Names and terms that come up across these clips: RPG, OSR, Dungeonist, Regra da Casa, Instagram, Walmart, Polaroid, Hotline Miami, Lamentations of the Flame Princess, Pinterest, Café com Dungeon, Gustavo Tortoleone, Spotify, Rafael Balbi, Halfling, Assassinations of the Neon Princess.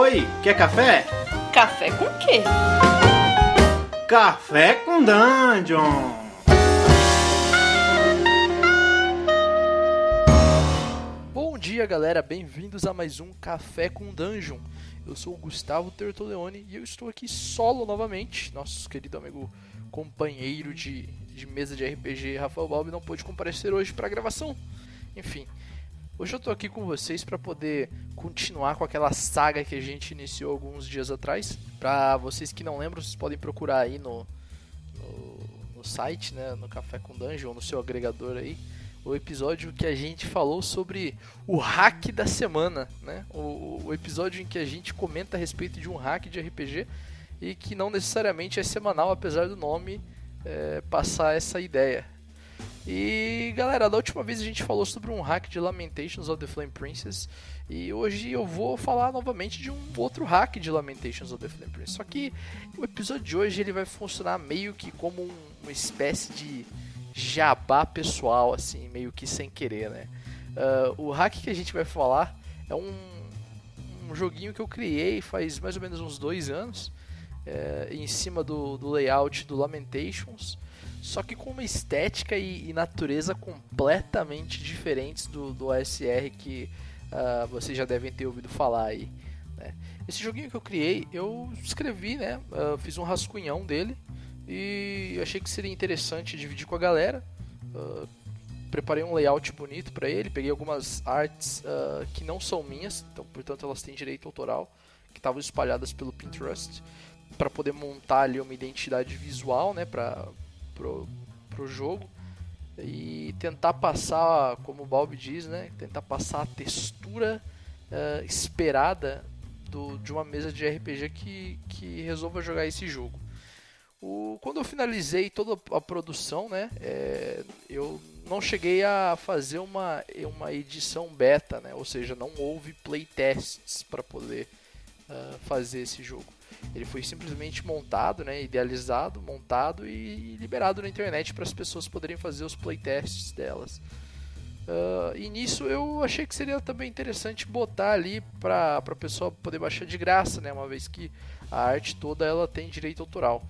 Oi, quer café? Café com quê? Café com Dungeon! Bom dia, galera! Bem-vindos a mais um Café com Dungeon. Eu sou o Gustavo Tortoleone e eu estou aqui solo novamente. Nosso querido amigo companheiro de mesa de RPG, Rafael Balbi, não pôde comparecer hoje para a gravação. Enfim, hoje eu tô aqui com vocês para poder continuar com aquela saga que a gente iniciou alguns dias atrás. Para vocês que não lembram, vocês podem procurar aí no site, né, no Café com Dungeon, no seu agregador aí, o episódio que a gente falou sobre o hack da semana, né? O episódio em que a gente comenta a respeito de um hack de RPG e que não necessariamente é semanal, apesar do nome passar essa ideia. E galera, da última vez a gente falou sobre um hack de Lamentations of the Flame Princess e hoje eu vou falar novamente de um outro hack de Lamentations of the Flame Princess. Só que o episódio de hoje ele vai funcionar meio que como uma espécie de jabá pessoal, assim, meio que sem querer, né? O hack que a gente vai falar é um joguinho que eu criei faz mais ou menos uns 2 anos em cima do layout do Lamentations. Só que com uma estética e natureza completamente diferentes do ASR que vocês já devem ter ouvido falar aí, né? Esse joguinho que eu criei, eu escrevi, né? Fiz um rascunhão dele e achei que seria interessante dividir com a galera. Preparei um layout bonito para ele, peguei algumas artes que não são minhas, então, portanto elas têm direito autoral, que estavam espalhadas pelo Pinterest, para poder montar ali uma identidade visual, né? Pro jogo e tentar passar, como o Balbi diz, né, tentar passar a textura esperada de uma mesa de RPG que resolva jogar esse jogo. Quando eu finalizei toda a produção, né, eu não cheguei a fazer uma edição beta, né, ou seja, não houve playtests para poder fazer esse jogo. Ele foi simplesmente montado, né, idealizado, montado e liberado na internet para as pessoas poderem fazer os playtests delas. E nisso eu achei que seria também interessante botar ali para a pessoa poder baixar de graça, né, uma vez que a arte toda ela tem direito autoral.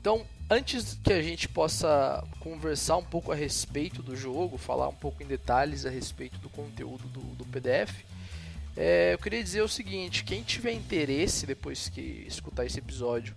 Então, antes que a gente possa conversar um pouco a respeito do jogo, falar um pouco em detalhes a respeito do conteúdo do PDF... eu queria dizer o seguinte, quem tiver interesse depois que escutar esse episódio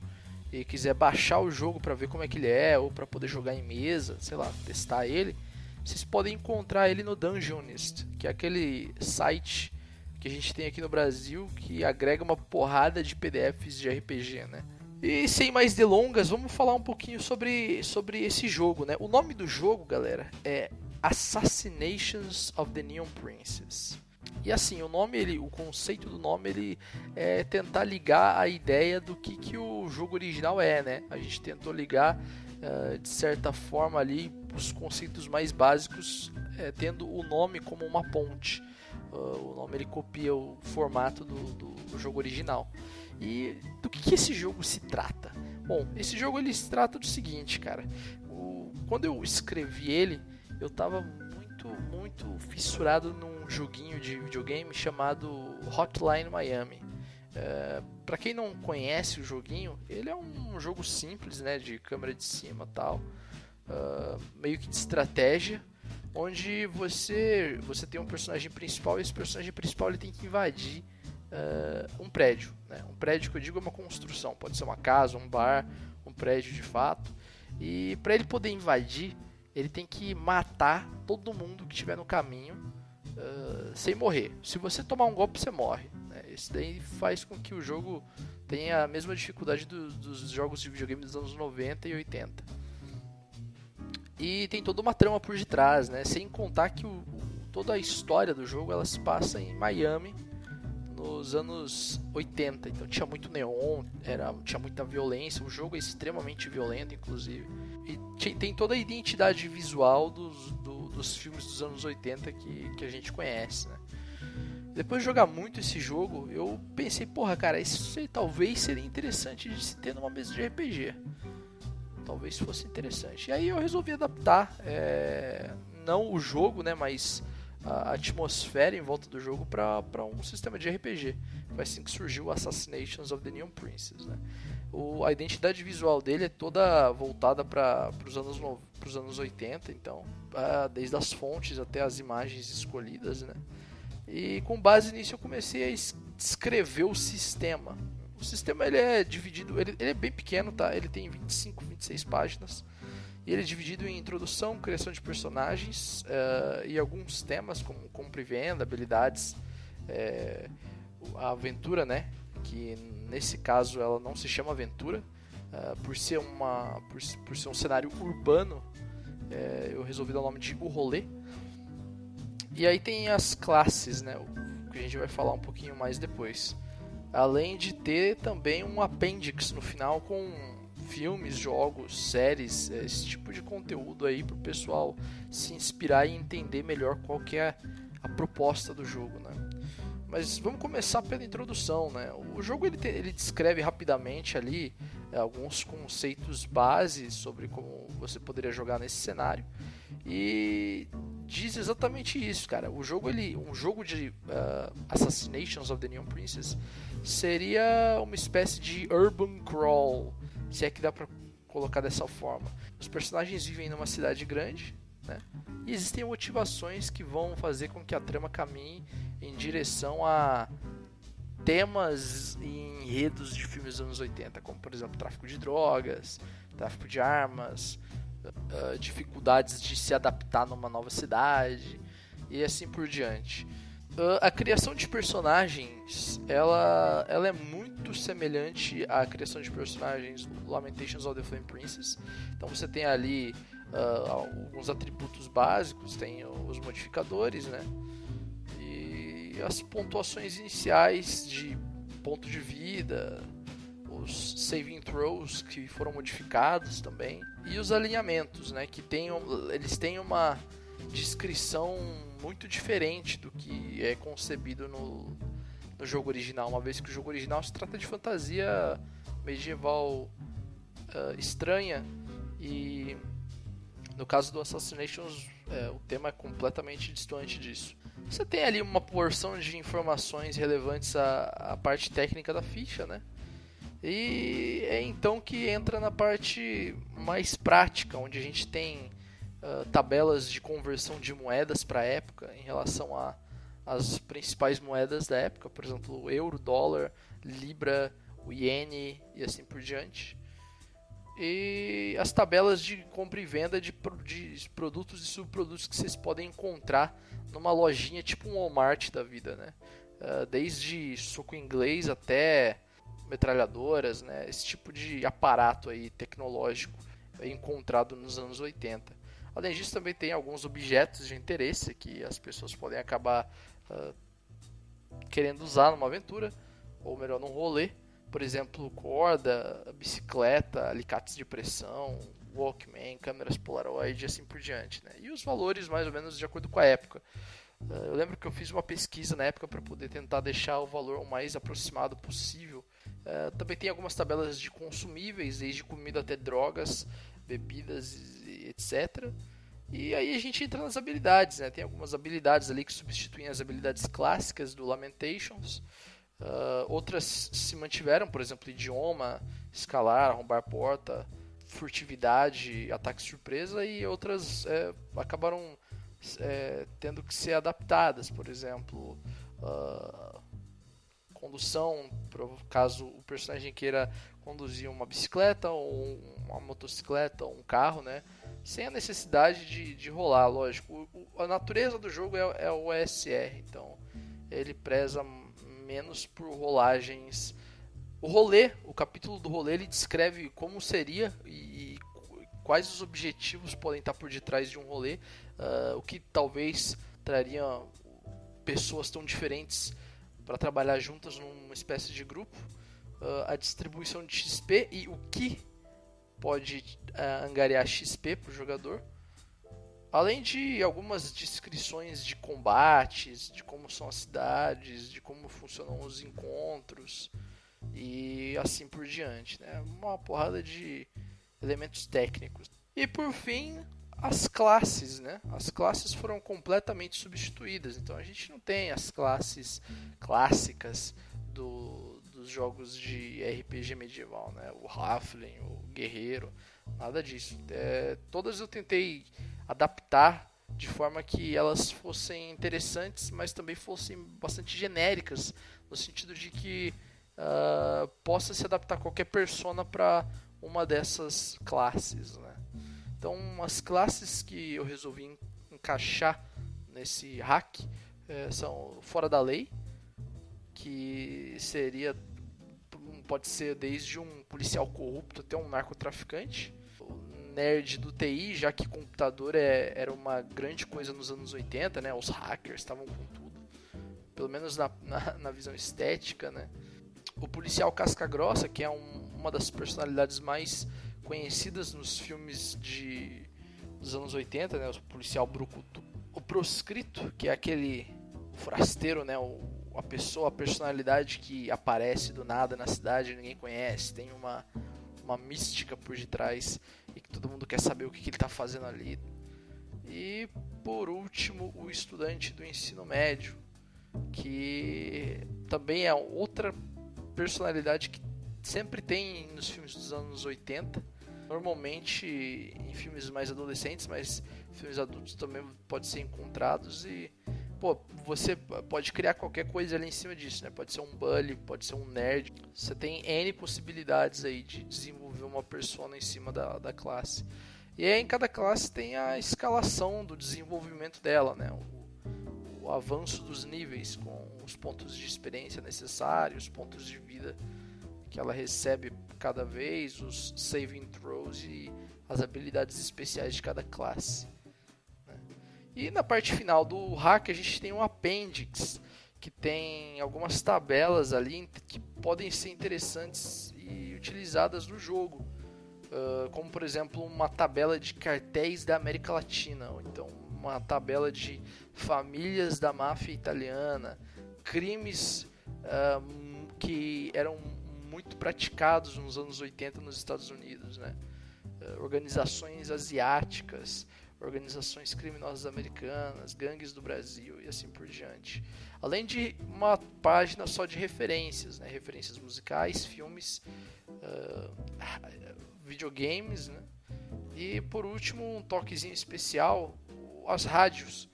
e quiser baixar o jogo para ver como é que ele é, ou para poder jogar em mesa, sei lá, testar ele, vocês podem encontrar ele no Dungeonist, que é aquele site que a gente tem aqui no Brasil que agrega uma porrada de PDFs de RPG, né? E sem mais delongas, vamos falar um pouquinho sobre esse jogo, né? O nome do jogo, galera, é Assassinations of the Neon Princess. E assim, o nome, o conceito do nome ele é tentar ligar a ideia do que o jogo original é, né? A gente tentou ligar, de certa forma, ali os conceitos mais básicos, tendo o nome como uma ponte. O nome ele copia o formato do jogo original. E do que esse jogo se trata? Bom, esse jogo ele se trata do seguinte, cara. Quando eu escrevi ele, eu tava muito fissurado num joguinho de videogame chamado Hotline Miami. Pra quem não conhece o joguinho, ele é um jogo simples, né, de câmera de cima e tal, meio que de estratégia, onde você tem um personagem principal e esse personagem principal ele tem que invadir um prédio, né? Um prédio que eu digo é uma construção, pode ser uma casa, um bar, um prédio de fato, e para ele poder invadir ele tem que matar todo mundo que estiver no caminho sem morrer. Se você tomar um golpe, você morre, né? Isso daí faz com que o jogo tenha a mesma dificuldade dos jogos de videogame dos anos 90 e 80. E tem toda uma trama por detrás, né? Sem contar que toda a história do jogo ela se passa em Miami nos anos 80. Então tinha muito neon, tinha muita violência, o jogo é extremamente violento, inclusive. E tem toda a identidade visual dos filmes dos anos 80 que a gente conhece, né? Depois de jogar muito esse jogo, eu pensei, porra, cara, isso talvez seria interessante de se ter numa mesa de RPG. Talvez fosse interessante. E aí eu resolvi adaptar, não o jogo, né, mas a atmosfera em volta do jogo para um sistema de RPG. Foi assim que surgiu o Assassinations of the Neon Princess, né? A identidade visual dele é toda voltada para os anos 80, então, desde as fontes até as imagens escolhidas, né? E com base nisso eu comecei a escrever o sistema. O sistema ele é dividido, ele é bem pequeno, tá? Ele tem 25, 26 páginas. E ele é dividido em introdução, criação de personagens e alguns temas como compra e venda, habilidades, a aventura, né? Que nesse caso ela não se chama aventura, por ser um cenário urbano, eu resolvi dar o nome de O Rolê. E aí tem as classes, né? Que a gente vai falar um pouquinho mais depois. Além de ter também um apêndice no final com filmes, jogos, séries, esse tipo de conteúdo aí pro pessoal se inspirar e entender melhor qual que é a proposta do jogo, né? Mas vamos começar pela introdução, né? O jogo ele descreve rapidamente ali alguns conceitos base sobre como você poderia jogar nesse cenário e diz exatamente isso, cara. O jogo um jogo de Assassinations of the Neon Princess seria uma espécie de urban crawl, se é que dá pra colocar dessa forma. Os personagens vivem numa cidade grande, né? E existem motivações que vão fazer com que a trama caminhe em direção a temas e enredos de filmes dos anos 80, como por exemplo tráfico de drogas, tráfico de armas, dificuldades de se adaptar numa nova cidade e assim por diante. A criação de personagens ela é muito semelhante à criação de personagens do Lamentations of the Flame Princess. Então você tem ali alguns atributos básicos, tem os modificadores, né? E as pontuações iniciais de ponto de vida, os saving throws que foram modificados também, e os alinhamentos, né? Que eles têm uma descrição muito diferente do que é concebido no jogo original, uma vez que o jogo original se trata de fantasia medieval estranha, e no caso do Assassinations o tema é completamente distante disso. Você tem ali uma porção de informações relevantes à parte técnica da ficha, né? E é então que entra na parte mais prática, onde a gente tem tabelas de conversão de moedas para a época em relação às principais moedas da época, por exemplo, o euro, dólar, libra, o iene e assim por diante. E as tabelas de compra e venda de produtos e subprodutos que vocês podem encontrar numa lojinha tipo um Walmart da vida, né? Desde suco inglês até metralhadoras, né? Esse tipo de aparato aí tecnológico encontrado nos anos 80. Além disso, também tem alguns objetos de interesse que as pessoas podem acabar querendo usar numa aventura, ou melhor, num rolê. Por exemplo, corda, bicicleta, alicates de pressão, Walkman, câmeras Polaroid e assim por diante, né? E os valores, mais ou menos, de acordo com a época. Eu lembro que eu fiz uma pesquisa na época para poder tentar deixar o valor o mais aproximado possível. Também tem algumas tabelas de consumíveis, desde comida até drogas, bebidas e etc. E aí a gente entra nas habilidades, né? Tem algumas habilidades ali que substituem as habilidades clássicas do Lamentations. Outras se mantiveram, por exemplo, idioma, escalar, arrombar porta, furtividade, ataque surpresa, e outras acabaram tendo que ser adaptadas, por exemplo, condução, caso o personagem queira conduzir uma bicicleta ou uma motocicleta ou um carro, né? Sem a necessidade de rolar, lógico. A natureza do jogo é o OSR, então ele preza menos por rolagens. O rolê, o capítulo do rolê, ele descreve como seria e quais os objetivos podem estar por detrás de um rolê, o que talvez traria pessoas tão diferentes para trabalhar juntas numa espécie de grupo, a distribuição de XP e o que pode angariar XP para o jogador, além de algumas descrições de combates, de como são as cidades, de como funcionam os encontros e assim por diante, né? Uma porrada de elementos técnicos. E por fim, as classes, né? As classes foram completamente substituídas. Então a gente não tem as classes clássicas dos jogos de RPG medieval, né? O Halfling, o Guerreiro, nada disso. Todas eu tentei adaptar de forma que elas fossem interessantes, mas também fossem bastante genéricas, no sentido de que possa se adaptar qualquer persona para uma dessas classes, né? Então, as classes que eu resolvi encaixar nesse hack são Fora da Lei, que seria, pode ser desde um policial corrupto até um narcotraficante, nerd do TI, já que computador era uma grande coisa nos anos 80, né? Os hackers estavam com tudo, pelo menos na visão estética, né? O policial casca grossa, que é uma das personalidades mais conhecidas nos filmes dos anos 80, né? O policial brucutu. O proscrito, que é aquele forasteiro, né? A personalidade que aparece do nada na cidade, ninguém conhece, tem uma mística por detrás e que todo mundo quer saber o que ele está fazendo ali. E por último, o estudante do ensino médio, que também é outra personalidade que sempre tem nos filmes dos anos 80, normalmente em filmes mais adolescentes, mas filmes adultos também podem ser encontrados. E você pode criar qualquer coisa ali em cima disso, né? Pode ser um bully, pode ser um nerd. Você tem N possibilidades aí de desenvolver uma persona em cima da classe. E aí, em cada classe tem a escalação do desenvolvimento dela, né? O avanço dos níveis com os pontos de experiência necessários, os pontos de vida que ela recebe cada vez, os saving throws e as habilidades especiais de cada classe. E na parte final do hack a gente tem um appendix, que tem algumas tabelas ali que podem ser interessantes e utilizadas no jogo. Como, por exemplo, uma tabela de cartéis da América Latina, ou então uma tabela de famílias da máfia italiana, crimes que eram muito praticados nos anos 80 nos Estados Unidos, né? Organizações asiáticas, organizações criminosas americanas, gangues do Brasil e assim por diante. Além de uma página só de referências, né? Referências musicais, filmes, videogames, né? E por último, um toquezinho especial, as rádios.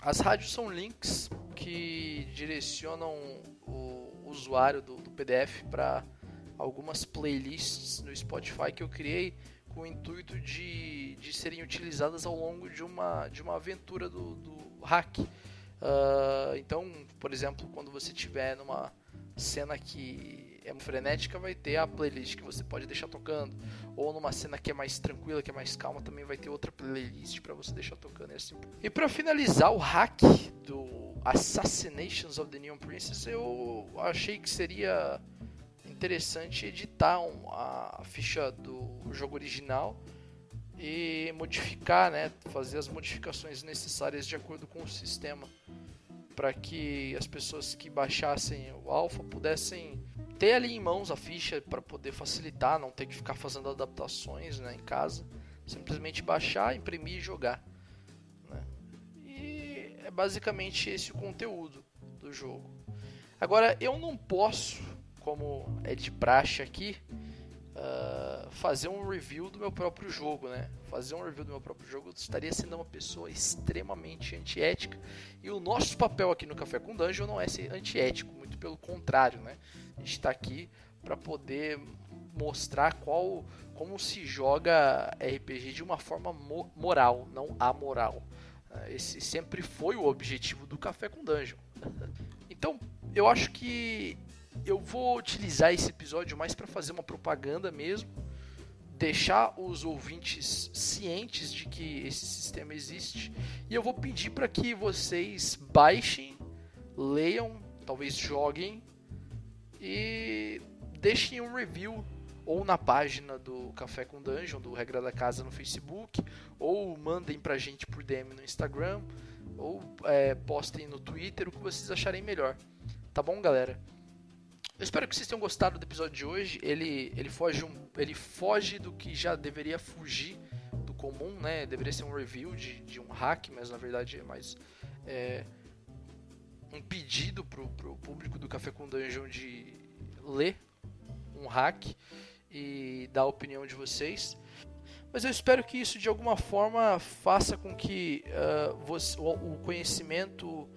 As rádios são links que direcionam o usuário do PDF para algumas playlists no Spotify que eu criei com o intuito de serem utilizadas ao longo de uma aventura do hack. Então, por exemplo, quando você tiver numa cena que é frenética, vai ter a playlist que você pode deixar tocando, ou numa cena que é mais tranquila, que é mais calma, também vai ter outra playlist para você deixar tocando, e assim. E para finalizar o hack do Assassinations of the Neon Princess, eu achei que seria interessante editar a ficha do jogo original e modificar, né, fazer as modificações necessárias de acordo com o sistema, para que as pessoas que baixassem o alpha pudessem ter ali em mãos a ficha para poder facilitar, não ter que ficar fazendo adaptações, né, em casa, simplesmente baixar, imprimir e jogar, né? E é basicamente esse o conteúdo do jogo. Agora, eu não posso, como é de praxe aqui, fazer um review do meu próprio jogo, né? Fazer um review do meu próprio jogo estaria sendo uma pessoa extremamente antiética, e o nosso papel aqui no Café com Dungeon não é ser antiético, muito pelo contrário, né? A gente está aqui para poder mostrar como se joga RPG de uma forma moral, não amoral. Esse sempre foi o objetivo do Café com Dungeon. Então, eu acho que eu vou utilizar esse episódio mais para fazer uma propaganda mesmo, deixar os ouvintes cientes de que esse sistema existe, e eu vou pedir para que vocês baixem, leiam, talvez joguem e deixem um review ou na página do Café com Dungeon, do Regra da Casa no Facebook, ou mandem pra gente por DM no Instagram, ou postem no Twitter, o que vocês acharem melhor. Tá bom, galera? Eu espero que vocês tenham gostado do episódio de hoje. Ele foge do que já deveria fugir do comum, né? Deveria ser um review de um hack, mas na verdade é mais um pedido pro público do Café com Dungeon de ler um hack e dar a opinião de vocês. Mas eu espero que isso de alguma forma faça com que o conhecimento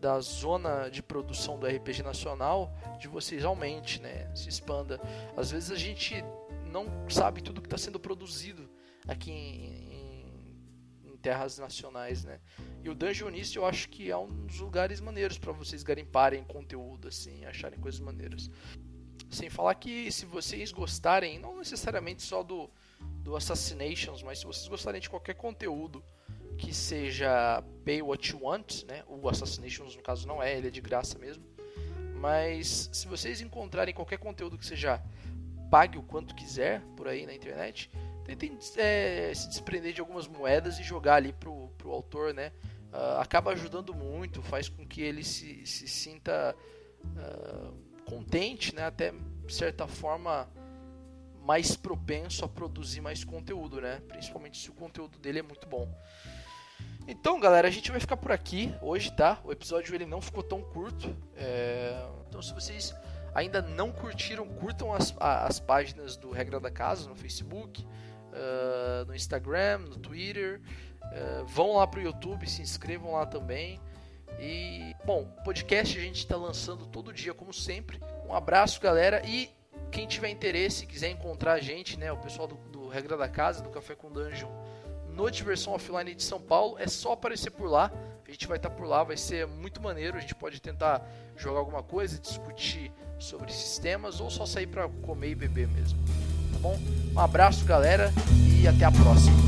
da zona de produção do RPG nacional de vocês aumente, né? Se expanda. Às vezes a gente não sabe tudo que está sendo produzido aqui em terras nacionais, né? E o Dungeonist eu acho que é um dos lugares maneiros para vocês garimparem conteúdo, assim, acharem coisas maneiras. Sem falar que se vocês gostarem, não necessariamente só do Assassinations, mas se vocês gostarem de qualquer conteúdo que seja pay what you want, né? O Assassinations no caso não é, ele é de graça mesmo. Mas se vocês encontrarem qualquer conteúdo que seja pague o quanto quiser por aí na internet, tentem se desprender de algumas moedas e jogar ali pro autor, né? Acaba ajudando muito, faz com que ele se sinta contente, né? Até de certa forma mais propenso a produzir mais conteúdo, né? Principalmente se o conteúdo dele é muito bom. Então, galera, a gente vai ficar por aqui hoje, tá? O episódio ele não ficou tão curto. Então, se vocês ainda não curtiram, curtam as páginas do Regra da Casa no Facebook, no Instagram, no Twitter. Vão lá pro YouTube, se inscrevam lá também. E, bom, podcast a gente tá lançando todo dia, como sempre. Um abraço, galera, e quem tiver interesse, quiser encontrar a gente, né, o pessoal do Regra da Casa, do Café com Dungeon, no Diversão Offline de São Paulo, é só aparecer por lá. A gente vai estar por lá, vai ser muito maneiro. A gente pode tentar jogar alguma coisa, discutir sobre sistemas ou só sair para comer e beber mesmo, tá bom? Um abraço, galera, e até a próxima.